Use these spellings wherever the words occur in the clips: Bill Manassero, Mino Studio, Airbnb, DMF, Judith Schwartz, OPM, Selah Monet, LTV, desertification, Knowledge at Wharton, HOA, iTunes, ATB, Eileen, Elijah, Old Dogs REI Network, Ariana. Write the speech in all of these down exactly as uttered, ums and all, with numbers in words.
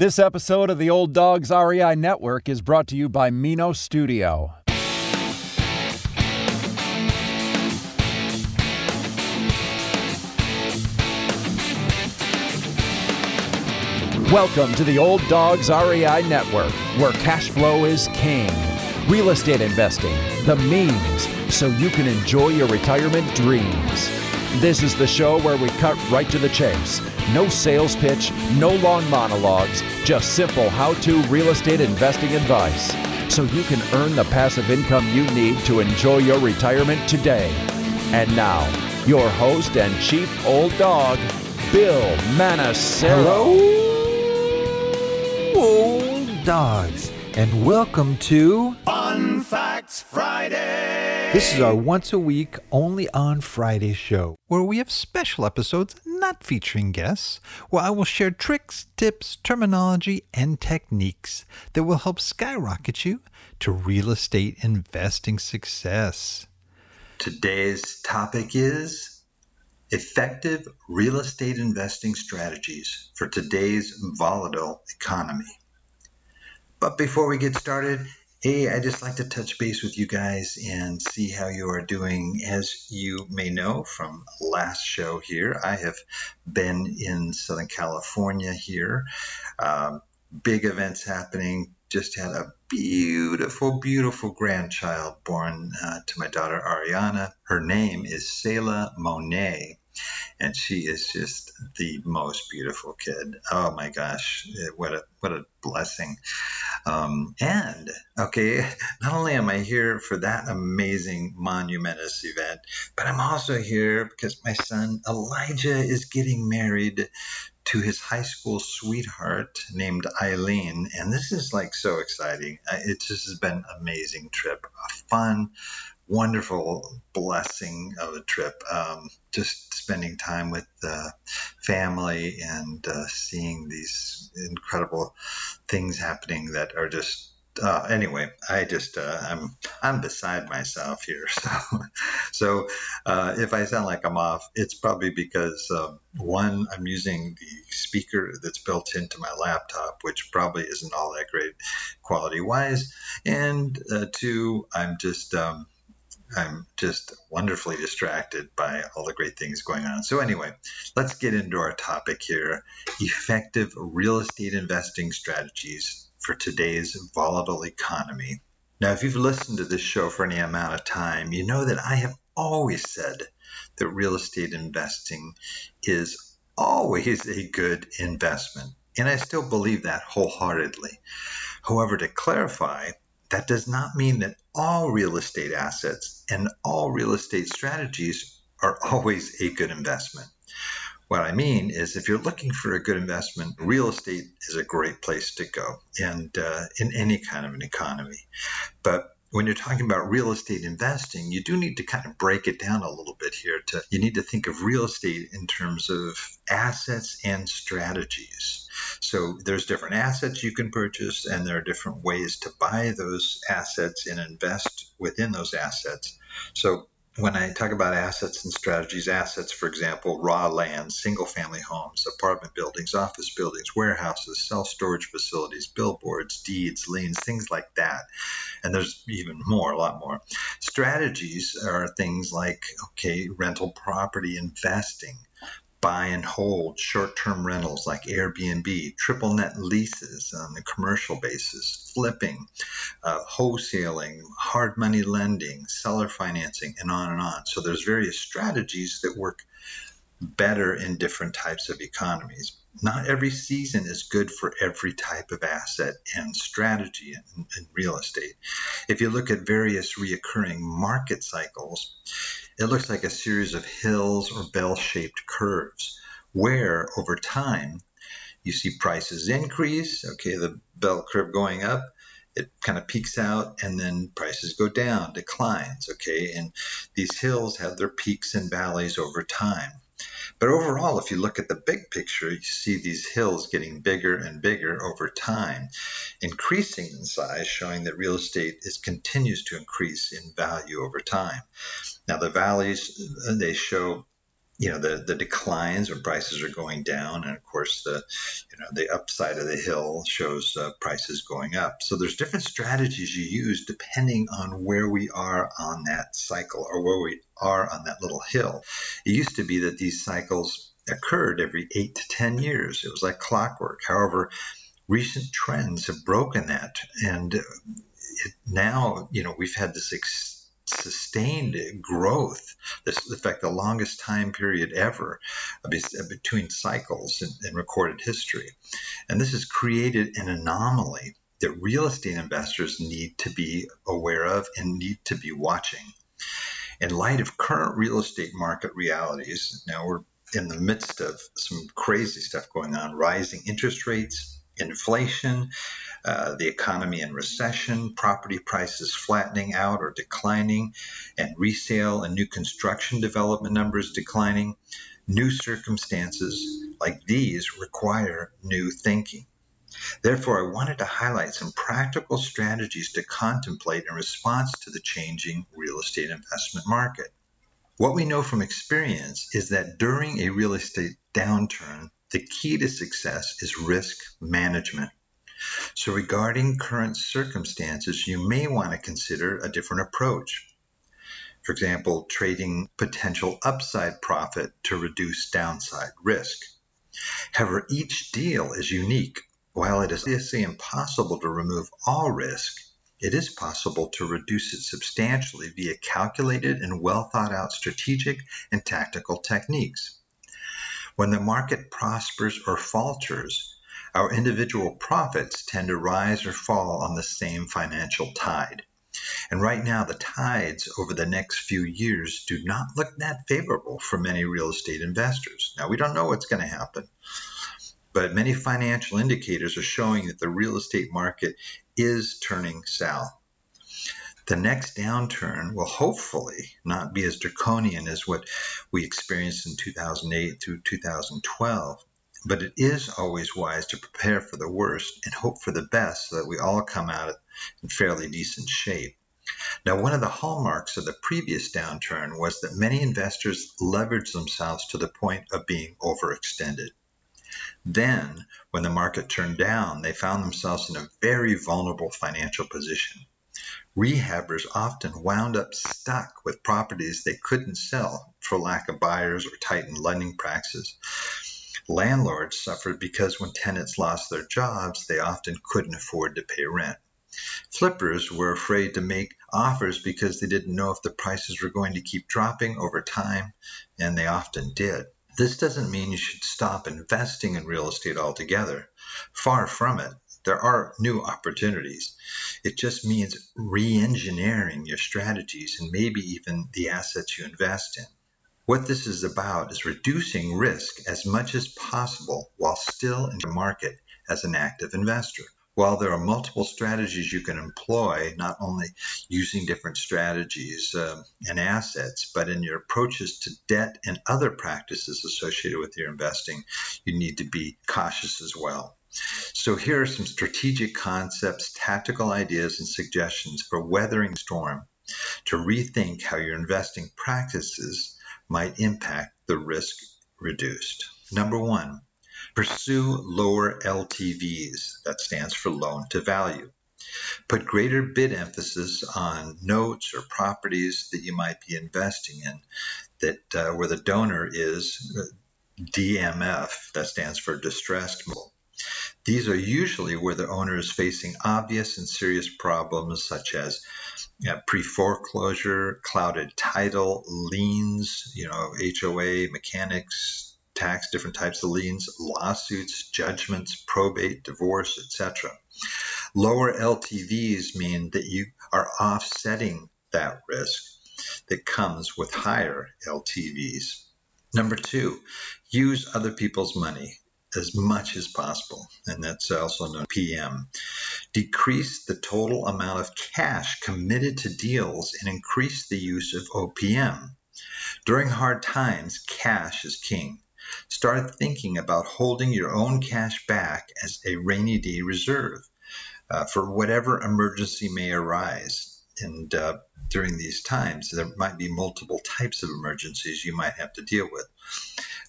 This episode of the Old Dogs R E I Network is brought to you by Mino Studio. Welcome to the Old Dogs R E I Network, where cash flow is king. Real estate investing, the means, so you can enjoy your retirement dreams. This is the show where we cut right to the chase. No sales pitch, no long monologues, just simple how-to real estate investing advice, so you can earn the passive income you need to enjoy your retirement today. And now, your host and chief old dog, Bill Manassero. Hello? Old Dogs, and welcome to Fun Facts Friday. This is our once a week, only on Friday show, where we have special episodes not featuring guests, where I will share tricks, tips, terminology, and techniques that will help skyrocket you to real estate investing success. Today's topic is effective real estate investing strategies for today's volatile economy. But before we get started, hey, I'd just like to touch base with you guys and see how you are doing. As you may know from last show here, I have been in Southern California here. Um, big events happening. Just had a beautiful, beautiful grandchild born uh, to my daughter, Ariana. Her name is Selah Monet. And she is just the most beautiful kid. Oh my gosh, what a what a blessing. Um, and, okay, not only am I here for that amazing, monumentous event, but I'm also here because my son Elijah is getting married to his high school sweetheart named Eileen. And this is like so exciting. It just has been an amazing trip, a fun, wonderful blessing of a trip. Um, just spending time with the family and uh, seeing these incredible things happening that are just, uh, anyway, I just, uh, I'm, I'm beside myself here. So, so uh, if I sound like I'm off, it's probably because uh, one, I'm using the speaker that's built into my laptop, which probably isn't all that great quality wise. And uh, two, I'm just, um, I'm just wonderfully distracted by all the great things going on. So anyway, let's get into our topic here. Effective real estate investing strategies for today's volatile economy. Now, if you've listened to this show for any amount of time, you know that I have always said that real estate investing is always a good investment. And I still believe that wholeheartedly. However, to clarify, that does not mean that all real estate assets and all real estate strategies are always a good investment. What I mean is, if you're looking for a good investment, real estate is a great place to go, and uh, in any kind of an economy. But when you're talking about real estate investing, you do need to kind of break it down a little bit here. To, you need to think of real estate in terms of assets and strategies. So there's different assets you can purchase, and there are different ways to buy those assets and invest within those assets. So when I talk about assets and strategies, assets, for example, raw land, single-family homes, apartment buildings, office buildings, warehouses, self-storage facilities, billboards, deeds, liens, things like that. And there's even more, a lot more. Strategies are things like, okay, rental property investing, buy and hold, short-term rentals like Airbnb, triple net leases on a commercial basis, flipping, uh, wholesaling, hard money lending, seller financing, and on and on. So there's various strategies that work better in different types of economies. Not every season is good for every type of asset and strategy in, in real estate. If you look at various reoccurring market cycles, it looks like a series of hills or bell-shaped curves where, over time, you see prices increase, okay, the bell curve going up, it kind of peaks out, and then prices go down, declines, okay, and these hills have their peaks and valleys over time. But overall, if you look at the big picture, you see these hills getting bigger and bigger over time, increasing in size, showing that real estate is continues to increase in value over time. Now, the valleys, they show you know, the, the declines when prices are going down. And of course, the, you know, the upside of the hill shows uh, prices going up. So there's different strategies you use depending on where we are on that cycle or where we are on that little hill. It used to be that these cycles occurred every eight to ten years. It was like clockwork. However, recent trends have broken that. And it, now, you know, we've had this extensive sustained growth. This, in fact, the longest time period ever between cycles in, in recorded history. And this has created an anomaly that real estate investors need to be aware of and need to be watching. In light of current real estate market realities, now we're in the midst of some crazy stuff going on, rising interest rates, inflation, uh, the economy in recession, property prices flattening out or declining, and resale and new construction development numbers declining. New circumstances like these require new thinking. Therefore, I wanted to highlight some practical strategies to contemplate in response to the changing real estate investment market. What we know from experience is that during a real estate downturn, the key to success is risk management. So regarding current circumstances, you may want to consider a different approach. For example, trading potential upside profit to reduce downside risk. However, each deal is unique. While it is obviously impossible to remove all risk, it is possible to reduce it substantially via calculated and well-thought-out strategic and tactical techniques. When the market prospers or falters, our individual profits tend to rise or fall on the same financial tide. And right now, the tides over the next few years do not look that favorable for many real estate investors. Now, we don't know what's going to happen, but many financial indicators are showing that the real estate market is turning south. The next downturn will hopefully not be as draconian as what we experienced in two thousand eight through two thousand twelve, but it is always wise to prepare for the worst and hope for the best so that we all come out in fairly decent shape. Now, one of the hallmarks of the previous downturn was that many investors leveraged themselves to the point of being overextended. Then, when the market turned down, they found themselves in a very vulnerable financial position. Rehabbers often wound up stuck with properties they couldn't sell for lack of buyers or tightened lending practices. Landlords suffered because when tenants lost their jobs, they often couldn't afford to pay rent. Flippers were afraid to make offers because they didn't know if the prices were going to keep dropping over time, and they often did. This doesn't mean you should stop investing in real estate altogether. Far from it. There are new opportunities. It just means re-engineering your strategies and maybe even the assets you invest in. What this is about is reducing risk as much as possible while still in the market as an active investor. While there are multiple strategies you can employ, not only using different strategies um, and assets, but in your approaches to debt and other practices associated with your investing, you need to be cautious as well. So here are some strategic concepts, tactical ideas, and suggestions for weathering the storm to rethink how your investing practices might impact the risk reduced. Number one, pursue lower L T Vs. That stands for loan to value. Put greater bid emphasis on notes or properties that you might be investing in that uh, where the donor is D M F. That stands for distressed multiple. These are usually where the owner is facing obvious and serious problems such as you know, pre-foreclosure, clouded title, liens, you know, H O A, mechanics, tax, different types of liens, lawsuits, judgments, probate, divorce, et cetera. Lower L T Vs mean that you are offsetting that risk that comes with higher L T Vs. Number two, use other people's money as much as possible, and that's also known as P M. Decrease the total amount of cash committed to deals and increase the use of O P M. During hard times, cash is king. Start thinking about holding your own cash back as a rainy day reserve uh, for whatever emergency may arise. And uh, during these times, there might be multiple types of emergencies you might have to deal with.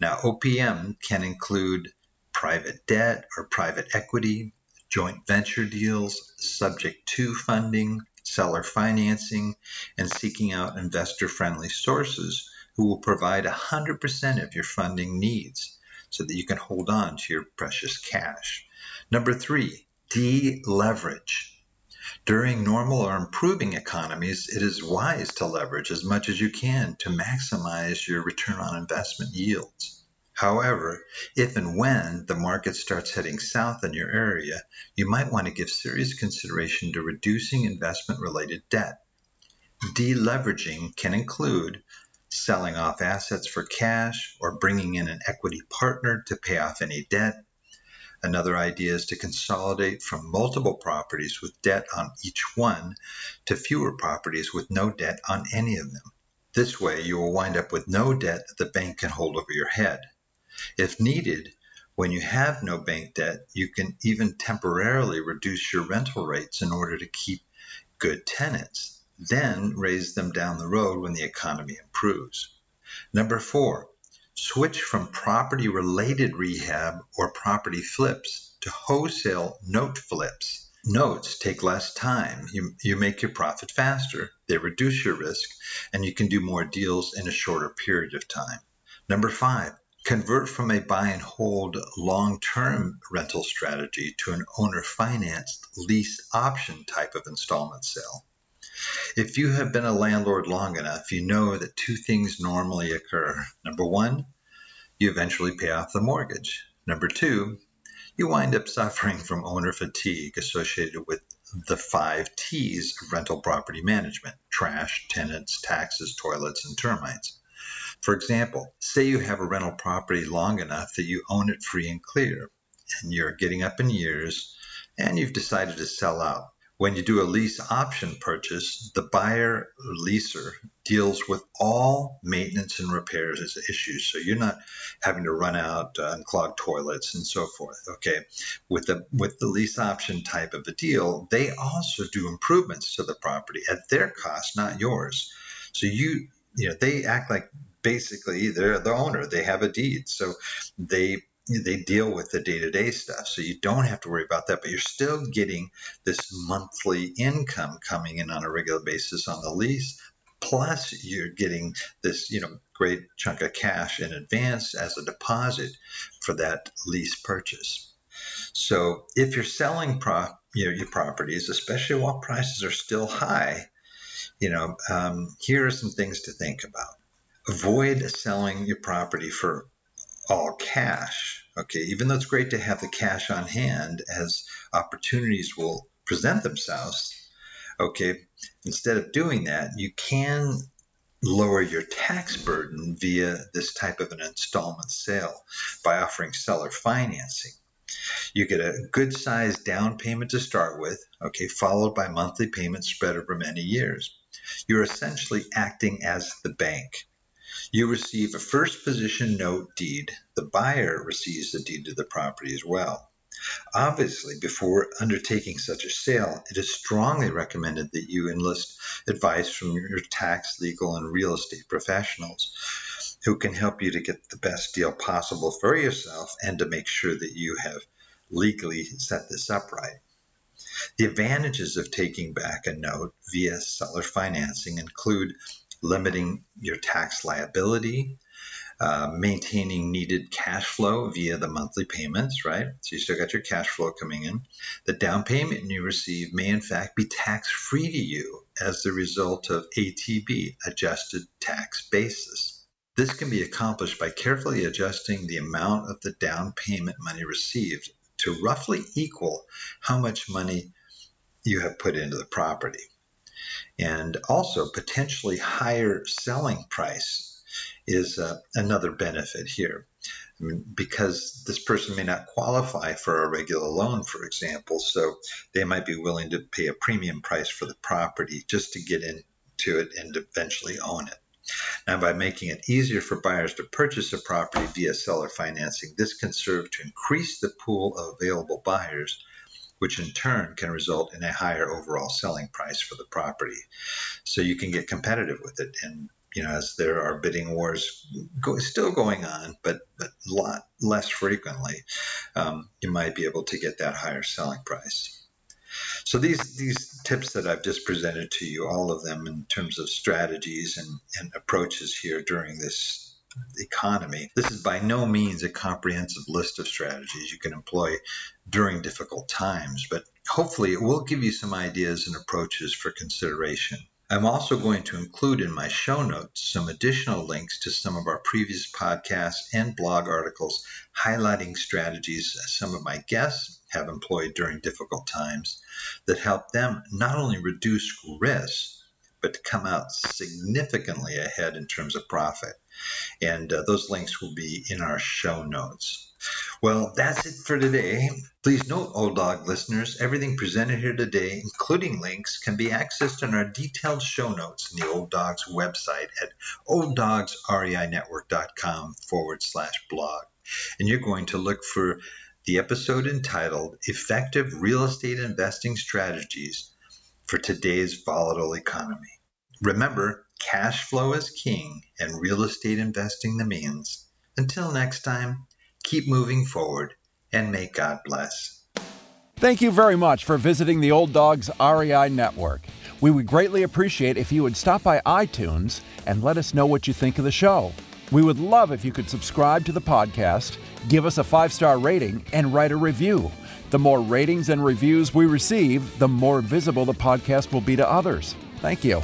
Now, O P M can include private debt or private equity, joint venture deals, subject to funding, seller financing, and seeking out investor-friendly sources who will provide one hundred percent of your funding needs so that you can hold on to your precious cash. Number three, deleverage. During normal or improving economies, it is wise to leverage as much as you can to maximize your return on investment yields. However, if and when the market starts heading south in your area, you might want to give serious consideration to reducing investment-related debt. Deleveraging can include selling off assets for cash or bringing in an equity partner to pay off any debt. Another idea is to consolidate from multiple properties with debt on each one to fewer properties with no debt on any of them. This way, you will wind up with no debt that the bank can hold over your head. If needed, when you have no bank debt, you can even temporarily reduce your rental rates in order to keep good tenants, then raise them down the road when the economy improves. Number four, switch from property-related rehab or property flips to wholesale note flips. Notes take less time. You, you make your profit faster, they reduce your risk, and you can do more deals in a shorter period of time. Number five, convert from a buy and hold long-term rental strategy to an owner-financed lease option type of installment sale. If you have been a landlord long enough, you know that two things normally occur. Number one, you eventually pay off the mortgage. Number two, you wind up suffering from owner fatigue associated with the five T's of rental property management: trash, tenants, taxes, toilets, and termites. For example, say you have a rental property long enough that you own it free and clear, and you're getting up in years, and you've decided to sell out. When you do a lease option purchase, the buyer or leaser deals with all maintenance and repairs as issues, so you're not having to run out, uh, unclog toilets, and so forth. Okay, with the with the lease option type of a deal, they also do improvements to the property at their cost, not yours. So you you know they act like basically they're the owner. They have a deed, so they they deal with the day-to-day stuff. So you don't have to worry about that, but you're still getting this monthly income coming in on a regular basis on the lease. Plus you're getting this, you know, great chunk of cash in advance as a deposit for that lease purchase. So if you're selling prop, you know, your properties, especially while prices are still high, you know, um, here are some things to think about. Avoid selling your property for all cash. Okay, even though it's great to have the cash on hand as opportunities will present themselves, okay, instead of doing that, you can lower your tax burden via this type of an installment sale by offering seller financing. You get a good sized down payment to start with, okay, followed by monthly payments spread over many years. You're essentially acting as the bank. You receive a first position note deed. The buyer receives the deed to the property as well. Obviously, before undertaking such a sale, it is strongly recommended that you enlist advice from your tax, legal, and real estate professionals who can help you to get the best deal possible for yourself and to make sure that you have legally set this up right. The advantages of taking back a note via seller financing include limiting your tax liability, uh, maintaining needed cash flow via the monthly payments, right? So you still got your cash flow coming in. The down payment you receive may in fact be tax-free to you as the result of A T B, adjusted tax basis. This can be accomplished by carefully adjusting the amount of the down payment money received to roughly equal how much money you have put into the property. And also potentially higher selling price is uh, another benefit here. I mean, because this person may not qualify for a regular loan, for example, so they might be willing to pay a premium price for the property just to get into it and eventually own it. Now, by making it easier for buyers to purchase a property via seller financing, this can serve to increase the pool of available buyers which in turn can result in a higher overall selling price for the property. So you can get competitive with it. And, you know, as there are bidding wars go, still going on, but, but a lot less frequently, um, you might be able to get that higher selling price. So these these tips that I've just presented to you, all of them in terms of strategies and, and approaches here during this economy. This is by no means a comprehensive list of strategies you can employ during difficult times, but hopefully it will give you some ideas and approaches for consideration. I'm also going to include in my show notes some additional links to some of our previous podcasts and blog articles highlighting strategies some of my guests have employed during difficult times that help them not only reduce risk, but to come out significantly ahead in terms of profit. And uh, those links will be in our show notes. Well, that's it for today. Please note, Old Dog listeners, everything presented here today, including links, can be accessed in our detailed show notes in the Old Dogs website at olddogsreinetwork.com forward slash blog. And you're going to look for the episode entitled Effective Real Estate Investing Strategies for Today's Volatile Economy. Remember, cash flow is king and real estate investing the means. Until next time, keep moving forward and may God bless. Thank you very much for visiting the Old Dogs R E I Network. We would greatly appreciate if you would stop by iTunes and let us know what you think of the show. We would love if you could subscribe to the podcast, give us a five-star rating, and write a review. The more ratings and reviews we receive, the more visible the podcast will be to others. Thank you.